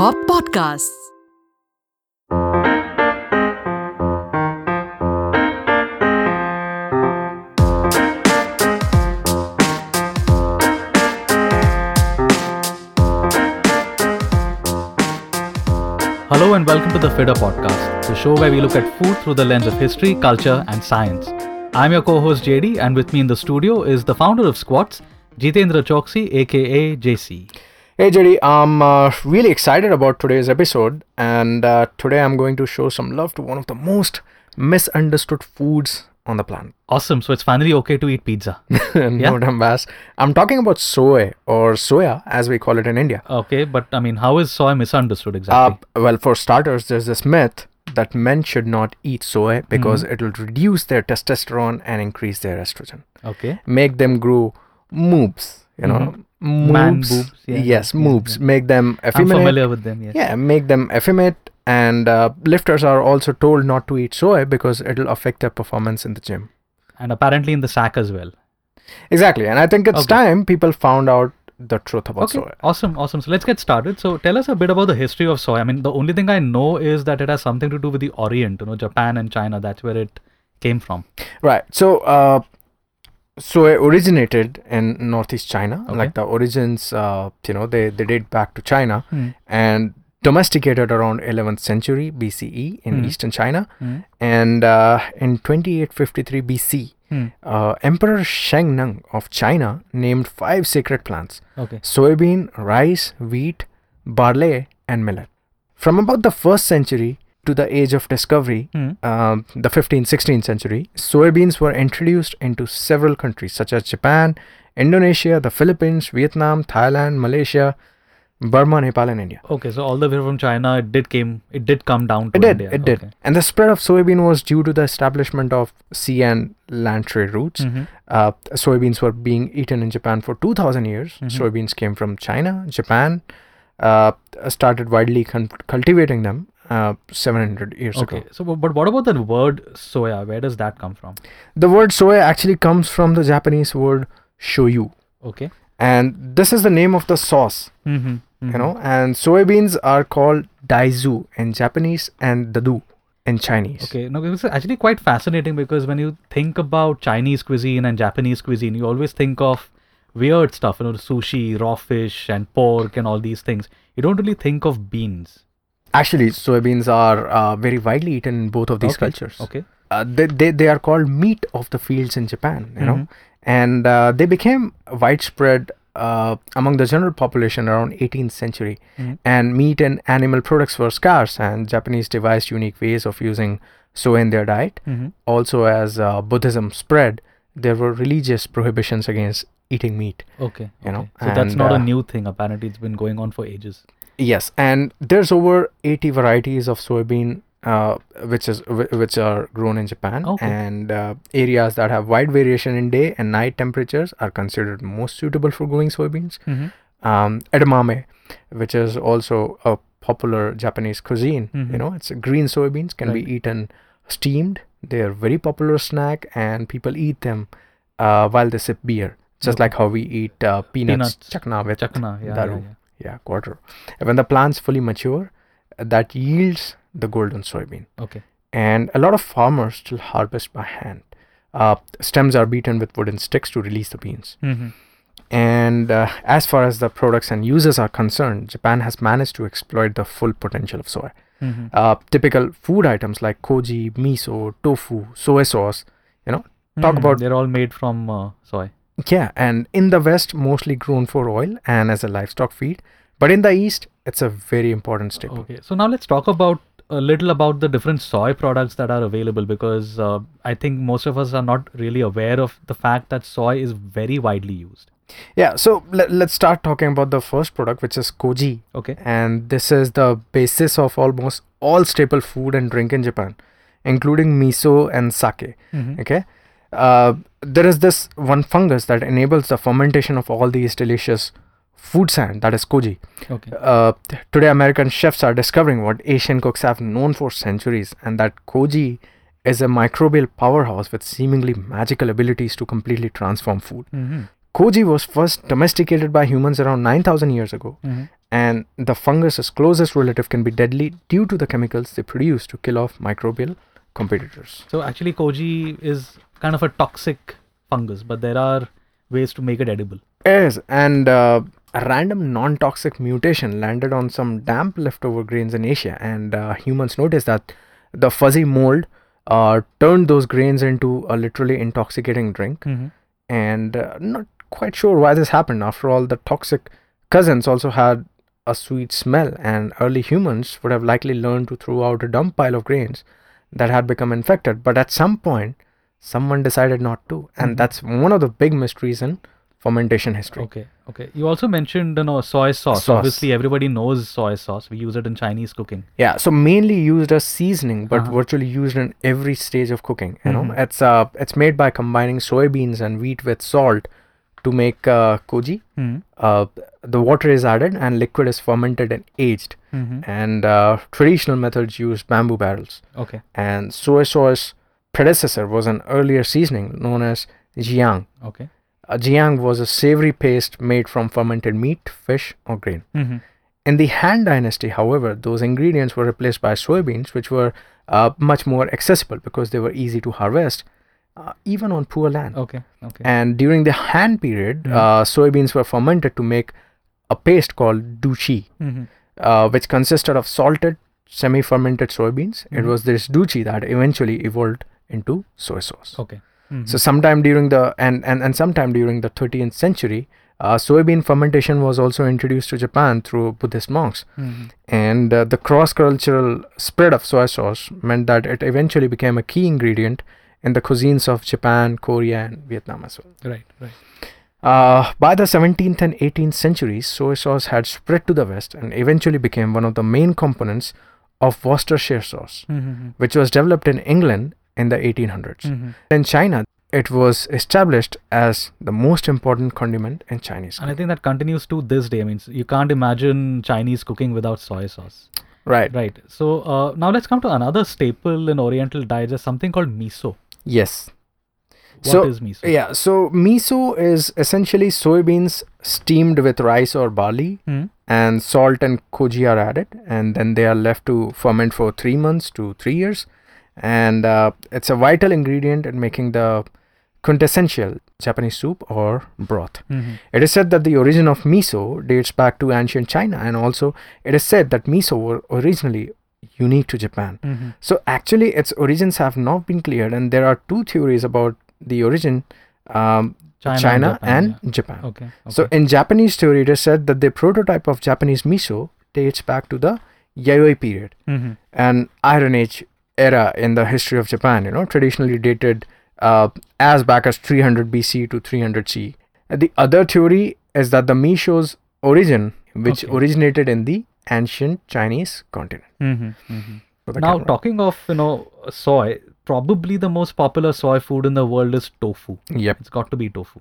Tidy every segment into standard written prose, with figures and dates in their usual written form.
हा podcast. Hello and welcome to the FIDA podcast, the show where we look at food through the lens of history, culture and science. I'm your co-host JD, and with me in the studio is the founder of Squats, Jitendra Choksi, aka JC. Hey JD, I'm really excited about today's episode, and today I'm going to show some love to one of the most misunderstood foods on the planet. Awesome, so it's finally okay to eat pizza. No, dumbass. I'm talking about soy, or soya as we call it in India. Okay, but I mean, how is soy misunderstood exactly? Well, for starters, there's this myth that men should not eat soy because it'll reduce their testosterone and increase their estrogen. Okay. Make them grow moobs, you know. Man boobs. Make them effeminate. I'm familiar with them, yes. Yeah, make them effeminate, and lifters are also told not to eat soy because it'll affect their performance in the gym. And apparently in the sack as well. Exactly, and I think it's time people found out the truth about soy. Awesome. So let's get started. So tell us a bit about the history of soy. I mean, the only thing I know is that it has something to do with the Orient, you know, Japan and China. That's where it came from. Right, so... soy originated in northeast China. Okay. Like the origins, you know, they date back to China and domesticated around 11th century BCE in eastern China. And in 2853 BC, Emperor Shennong of China named 5 sacred plants. Okay. Soybean, rice, wheat, barley, and millet. From about the 1st century to the age of discovery, the 15th-16th century, soybeans were introduced into several countries such as Japan, Indonesia, the Philippines, Vietnam, Thailand, Malaysia, Burma, Nepal, and India. Okay, so all the way from China, it did come down to India. It did. And the spread of soybean was due to the establishment of sea and land trade routes. Soybeans were being eaten in Japan for 2,000 years. Soybeans came from China. Japan started widely cultivating them 700 years ago. So, but what about the word soya? Where does that come from? The word soya actually comes from the Japanese word shoyu. Okay. And this is the name of the sauce. You know, and soybeans are called daizu in Japanese and dadu in Chinese. Okay. No, this is actually quite fascinating because when you think about Chinese cuisine and Japanese cuisine, you always think of weird stuff, you know, sushi, raw fish and pork and all these things. You don't really think of beans. Actually, soybeans are very widely eaten in both of these cultures. Okay. They are called meat of the fields in Japan, you know, and they became widespread among the general population around 18th century. And meat and animal products were scarce, and Japanese devised unique ways of using soy in their diet. Also, as Buddhism spread, there were religious prohibitions against eating meat. Okay. You know, so that's not a new thing. Apparently, it's been going on for ages. Yes, and there's over 80 varieties of soybean which are grown in Japan. Okay. And areas that have wide variation in day and night temperatures are considered most suitable for growing soybeans. Edamame, which is also a popular Japanese cuisine, you know, it's green soybeans, can be eaten steamed. They are a very popular snack, and people eat them while they sip beer, just like how we eat peanuts. Chakna with daru. Yeah, quarter. When the plants fully mature, that yields the golden soybean. Okay. And a lot of farmers still harvest by hand. Stems are beaten with wooden sticks to release the beans. And as far as the products and uses are concerned, Japan has managed to exploit the full potential of soy. Typical food items like koji, miso, tofu, soy sauce, you know, talk about... They're all made from soy. Yeah, and in the West, mostly grown for oil and as a livestock feed. But in the East, it's a very important staple. Okay, so now let's talk about a little about the different soy products that are available, because I think most of us are not really aware of the fact that soy is very widely used. Yeah, so let's start talking about the first product, which is koji. Okay. And this is the basis of almost all staple food and drink in Japan, including miso and sake. Okay. There is this one fungus that enables the fermentation of all these delicious food sand, that is koji. Okay. Today, American chefs are discovering what Asian cooks have known for centuries, and that koji is a microbial powerhouse with seemingly magical abilities to completely transform food. Koji was first domesticated by humans around 9,000 years ago, and the fungus' closest relative can be deadly due to the chemicals they produce to kill off microbial competitors. So actually, koji is kind of a toxic fungus, but there are ways to make it edible. Yes, and a random non-toxic mutation landed on some damp leftover grains in Asia, and humans noticed that the fuzzy mold turned those grains into a literally intoxicating drink, and not quite sure why this happened. After all, the toxic cousins also had a sweet smell, and early humans would have likely learned to throw out a dump pile of grains that had become infected, but at some point someone decided not to, and that's one of the big mysteries in fermentation history. Okay. You also mentioned, you know, soy sauce. Obviously everybody knows soy sauce. We use it in Chinese cooking. Yeah, so mainly used as seasoning, but virtually used in every stage of cooking. You know, it's made by combining soybeans and wheat with salt to make koji. The water is added and liquid is fermented and aged. And traditional methods use bamboo barrels. And soy sauce predecessor was an earlier seasoning known as jiang. Jiang was a savory paste made from fermented meat, fish, or grain. In the Han Dynasty, however, those ingredients were replaced by soybeans, which were much more accessible because they were easy to harvest, even on poor land. And during the Han period, soybeans were fermented to make a paste called duchi, which consisted of salted, semi-fermented soybeans. It was this duchi that eventually evolved into soy sauce. So sometime during the sometime during the 13th century, soybean fermentation was also introduced to Japan through Buddhist monks, and the cross-cultural spread of soy sauce meant that it eventually became a key ingredient in the cuisines of Japan, Korea, and Vietnam as well. By the 17th and 18th centuries, soy sauce had spread to the West and eventually became one of the main components of Worcestershire sauce, which was developed in England in the 1800s. In China, it was established as the most important condiment in Chinese cooking. And I think that continues to this day. I mean, you can't imagine Chinese cooking without soy sauce. Right. So now let's come to another staple in Oriental diet, something called miso. What is miso? So miso is essentially soybeans steamed with rice or barley, and salt and koji are added, and then they are left to ferment for 3 months to 3 years. And it's a vital ingredient in making the quintessential Japanese soup or broth. It is said that the origin of miso dates back to ancient China, and also it is said that miso were originally unique to Japan. So actually its origins have not been cleared, and there are two theories about the origin, China and Japan. So in Japanese theory, it is said that the prototype of Japanese miso dates back to the Yayoi period, an Iron Age era in the history of Japan, you know, traditionally dated as back as 300 BC to 300 CE. The other theory is that the miso's origin, which originated in the ancient Chinese continent. Now, talking of, you know, soy, probably the most popular soy food in the world is tofu. It's got to be tofu.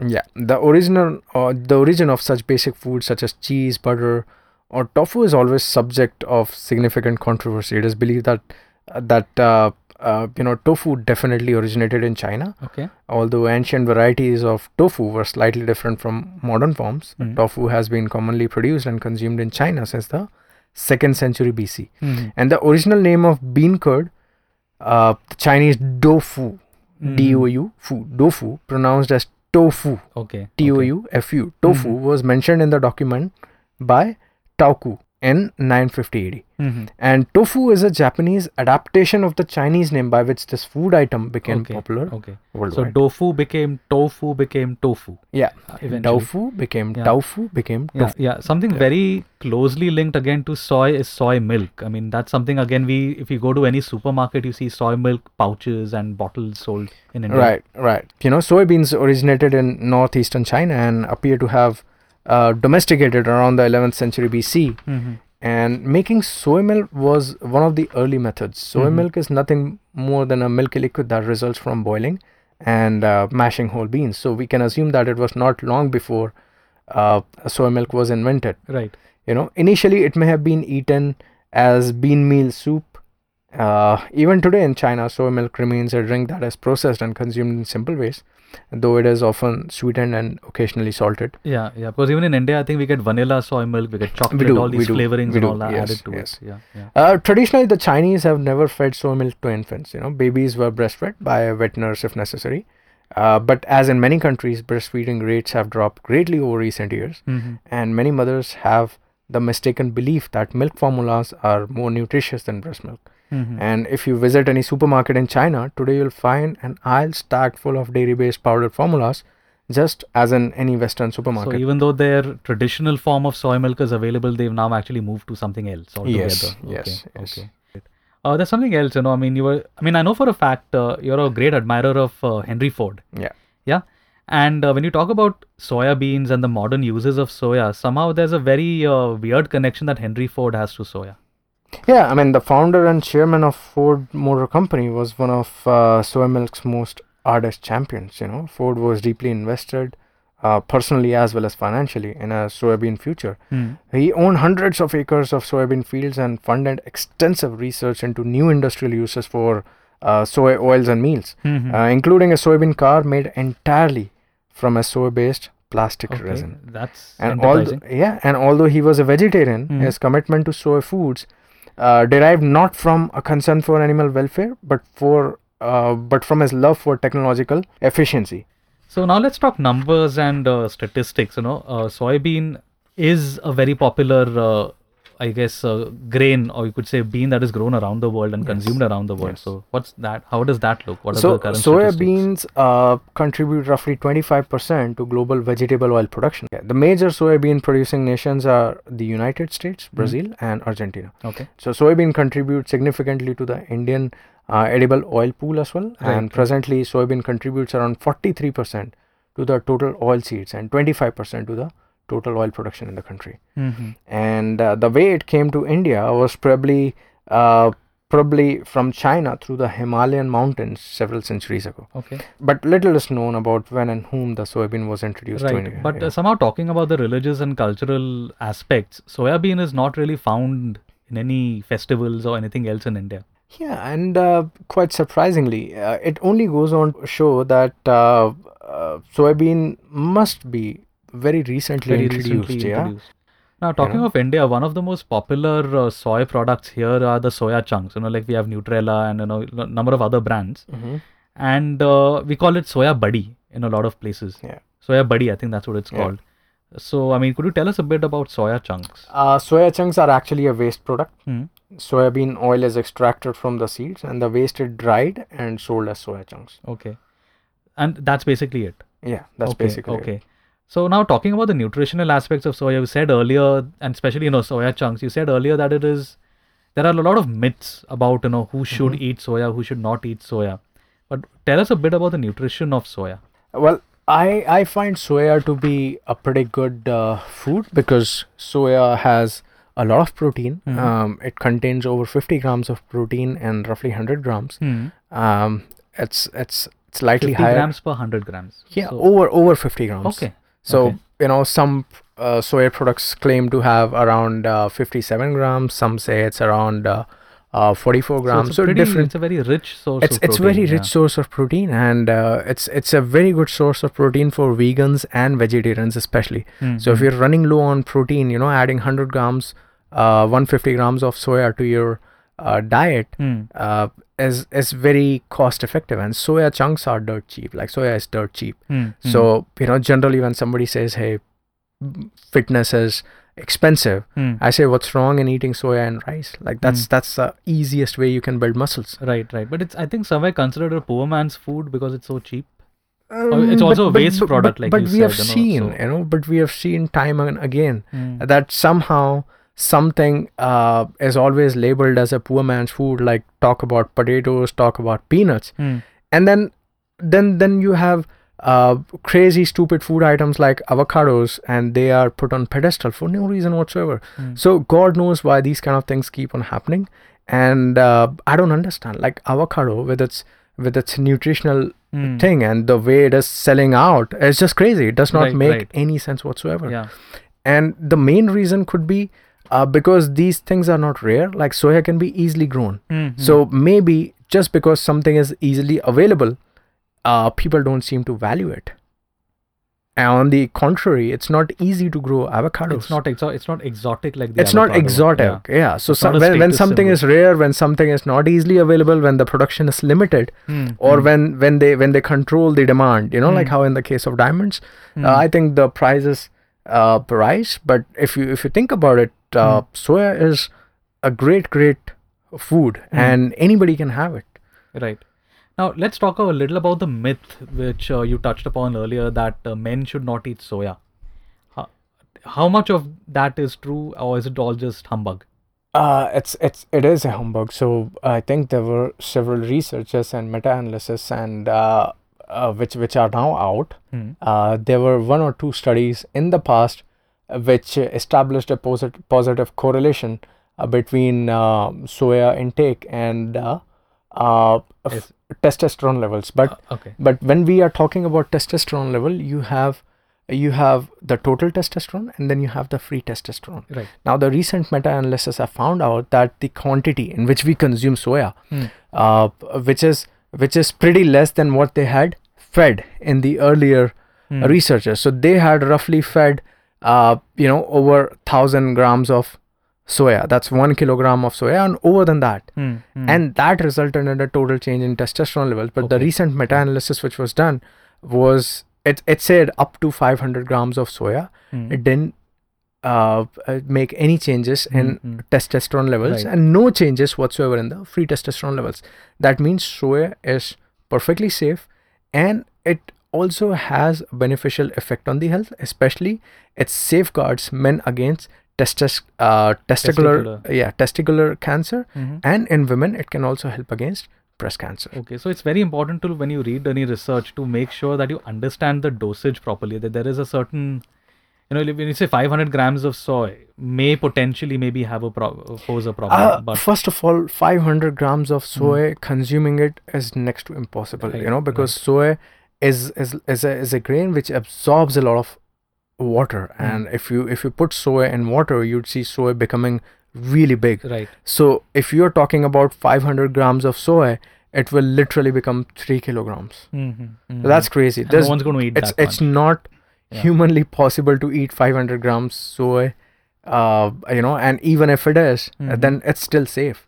The origin of such basic foods such as cheese, butter, or tofu is always subject of significant controversy. It is believed that tofu definitely originated in China. Although ancient varieties of tofu were slightly different from modern forms, tofu has been commonly produced and consumed in China since the 2nd century BC. And the original name of bean curd, the Chinese doufu, doufu, pronounced as tofu, toufu, tofu, was mentioned in the document by Taoku in 950 AD. And tofu is a Japanese adaptation of the Chinese name by which this food item became popular worldwide. So tofu became tofu. Tofu became tofu. Something very closely linked again to soy is soy milk. I mean, that's something again, if you go to any supermarket, you see soy milk pouches and bottles sold in India. You know, soybeans originated in northeastern China and appear to have domesticated around the 11th century BC, and making soy milk was one of the early methods. Soy milk is nothing more than a milky liquid that results from boiling and mashing whole beans. So we can assume that it was not long before soy milk was invented. You know, initially it may have been eaten as bean meal soup, Even today in China, soy milk remains a drink that is processed and consumed in simple ways, though it is often sweetened and occasionally salted. Yeah. Because even in India, I think we get vanilla soy milk, we get chocolate, all these flavorings and all that added to it. Yeah. Traditionally, the Chinese have never fed soy milk to infants. Babies were breastfed by a wet nurse if necessary. But as in many countries, breastfeeding rates have dropped greatly over recent years, and many mothers have the mistaken belief that milk formulas are more nutritious than breast milk. And if you visit any supermarket in China today, you'll find an aisle stacked full of dairy-based powdered formulas, just as in any Western supermarket. So even though their traditional form of soy milk is available, they've now actually moved to something else altogether. Yes. There's something else, I know for a fact you're a great admirer of Henry Ford. Yeah. And when you talk about soya beans and the modern uses of soya, somehow there's a very weird connection that Henry Ford has to soya. Yeah, the founder and chairman of Ford Motor Company was one of soy milk's most ardent champions. Ford was deeply invested personally as well as financially in a soybean future. He owned hundreds of acres of soybean fields and funded extensive research into new industrial uses for soy oils and meals, including a soybean car made entirely from a soy-based plastic resin. That's enterprising. Although he was a vegetarian, his commitment to soy foods derived not from a concern for animal welfare, but from his love for technological efficiency. So now let's talk numbers and statistics. Soybean is a very popular, grain, or you could say bean, that is grown around the world and consumed around the world. Yes. So what's that? How does that look? What are the current statistics? Soya beans contribute roughly 25% to global vegetable oil production. The major soybean producing nations are the United States, Brazil, and Argentina. Okay. So soybean contributes significantly to the Indian edible oil pool as well, and presently soybean contributes around 43% to the total oil seeds and 25% to the total oil production in the country. And the way it came to India was probably from China through the Himalayan mountains several centuries ago. Okay. But little is known about when and whom the soybean was introduced to India. But somehow talking about the religious and cultural aspects, soybean is not really found in any festivals or anything else in India. Yeah, and quite surprisingly, it only goes on to show that soybean must be very recently introduced. Now, talking of India, one of the most popular soy products here are the soya chunks. Like we have Nutrella and number of other brands, and we call it soya buddy in a lot of places. Yeah. Soya buddy, I think that's what it's called. So, could you tell us a bit about soya chunks? Soya chunks are actually a waste product. Soybean oil is extracted from the seeds and the waste is dried and sold as soya chunks. Okay. And that's basically it? Yeah, that's basically it. Okay. So now talking about the nutritional aspects of soya, you said earlier, and especially, soya chunks, you said earlier that there are a lot of myths about, who should eat soya, who should not eat soya. But tell us a bit about the nutrition of soya. Well, I find soya to be a pretty good food because soya has a lot of protein. It contains over 50 grams of protein and roughly 100 grams. It's slightly 50 higher. 50 grams per 100 grams. Yeah, so over 50 grams. Okay. So, some soya products claim to have around 57 grams. Some say it's around 44 grams. So it's a very rich source of protein. It's a very rich source of protein, and it's a very good source of protein for vegans and vegetarians especially. So if you're running low on protein, adding 100 grams, 150 grams of soya to your diet is very cost effective, and soya chunks are dirt cheap. Like soya is dirt cheap. So, generally when somebody says, hey, fitness is expensive, I say, what's wrong in eating soya and rice? Like that's the easiest way you can build muscles. Right. But it's, I think, somewhere considered a poor man's food because it's so cheap. It's also a waste product, like you said. But we have seen time and again that somehow something is always labeled as a poor man's food. Like talk about potatoes, talk about peanuts, and then you have crazy stupid food items like avocados, and they are put on pedestal for no reason whatsoever. So God knows why these kind of things keep on happening, and I don't understand, like avocado with its nutritional thing and the way it is selling out, it's just crazy. It does not make any sense whatsoever. And the main reason could be because these things are not rare, like soya can be easily grown. Mm-hmm. So maybe just because something is easily available, people don't seem to value it. And on the contrary, it's not easy to grow avocados. It's not exotic like the It's not exotic. So when something is rare, when something is not easily available, when the production is limited, or when they control the demand, like how in the case of diamonds, I think the prices rise. But if you think about it, soya is a great food, and anybody can have it. Right. Now, let's talk a little about the myth which you touched upon earlier, that men should not eat soya. How much of that is true, or is it all just humbug? It is a humbug. So I think there were several researchers and meta-analysis and which are now out. There were one or two studies in the past which established a positive correlation between soya intake and testosterone levels, but when we are talking about testosterone level, you have the total testosterone and then you have the free testosterone. Right. Now, the recent meta-analysis have found out that the quantity in which we consume soya, which is pretty less than what they had fed in the earlier researchers. So they had roughly fed, over 1,000 grams of soya, that's 1 kilogram of soya and over than that, and that resulted in a total change in testosterone levels. But the recent meta-analysis which was done was it said up to 500 grams of soya, it didn't make any changes in testosterone levels, and no changes whatsoever in the free testosterone levels. That means soya is perfectly safe, and it also has a beneficial effect on the health, especially it safeguards men against testicular cancer, and in women it can also help against breast cancer. Okay, so it's very important to, when you read any research, to make sure that you understand the dosage properly, that there is a certain, when you say 500 grams of soy may potentially have pose a problem. But first of all, 500 grams of soy, consuming it is next to impossible, because soy is a grain which absorbs a lot of water, and if you put soya in water, you'd see soya becoming really big. Right. So if you're talking about 500 grams of soya, it will literally become 3 kilograms. So that's crazy. No one's going to eat that. It's not humanly possible to eat 500 grams soya. And even if it is, then it's still safe.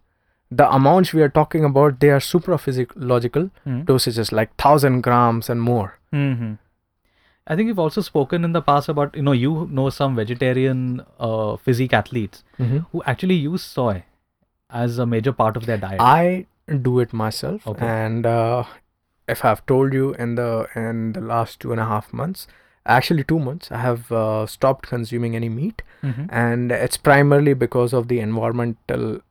The amounts we are talking about, they are supraphysiological dosages, like 1,000 grams and more. I think you've also spoken in the past about, some vegetarian physique athletes who actually use soy as a major part of their diet. I do it myself. Okay. And if I've told you in the last 2.5 months, actually 2 months, I have stopped consuming any meat. And it's primarily because of the environmental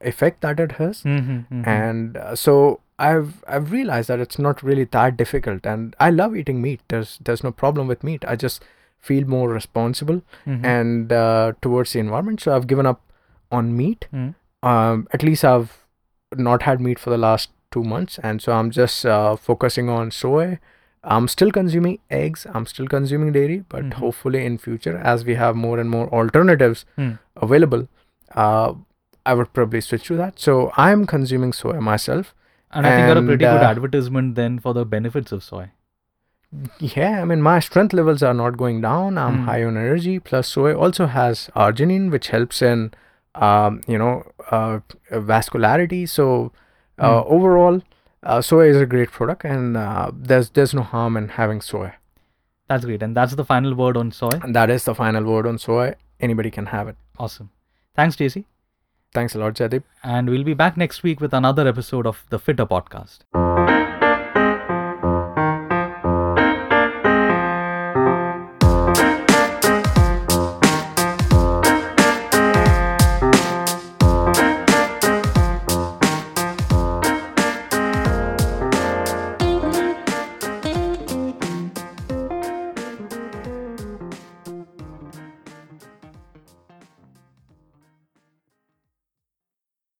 effect that it has. And so I've realized that it's not really that difficult, and I love eating meat. There's no problem with meat. I just feel more responsible and towards the environment. So I've given up on meat. At least I've not had meat for the last 2 months, and so I'm just focusing on soy. I'm still consuming eggs. I'm still consuming dairy, but hopefully in future, as we have more and more alternatives available, I would probably switch to that. So I'm consuming soy myself. And I think got a pretty good advertisement then for the benefits of soy. Yeah, I mean, my strength levels are not going down. I'm high on energy. Plus, soy also has arginine, which helps in, vascularity. So, overall, soy is a great product, and there's no harm in having soy. That's great. And that's the final word on soy. And that is the final word on soy. Anybody can have it. Awesome. Thanks, JC. Thanks a lot, Jaideep. And we'll be back next week with another episode of the Fitter Podcast.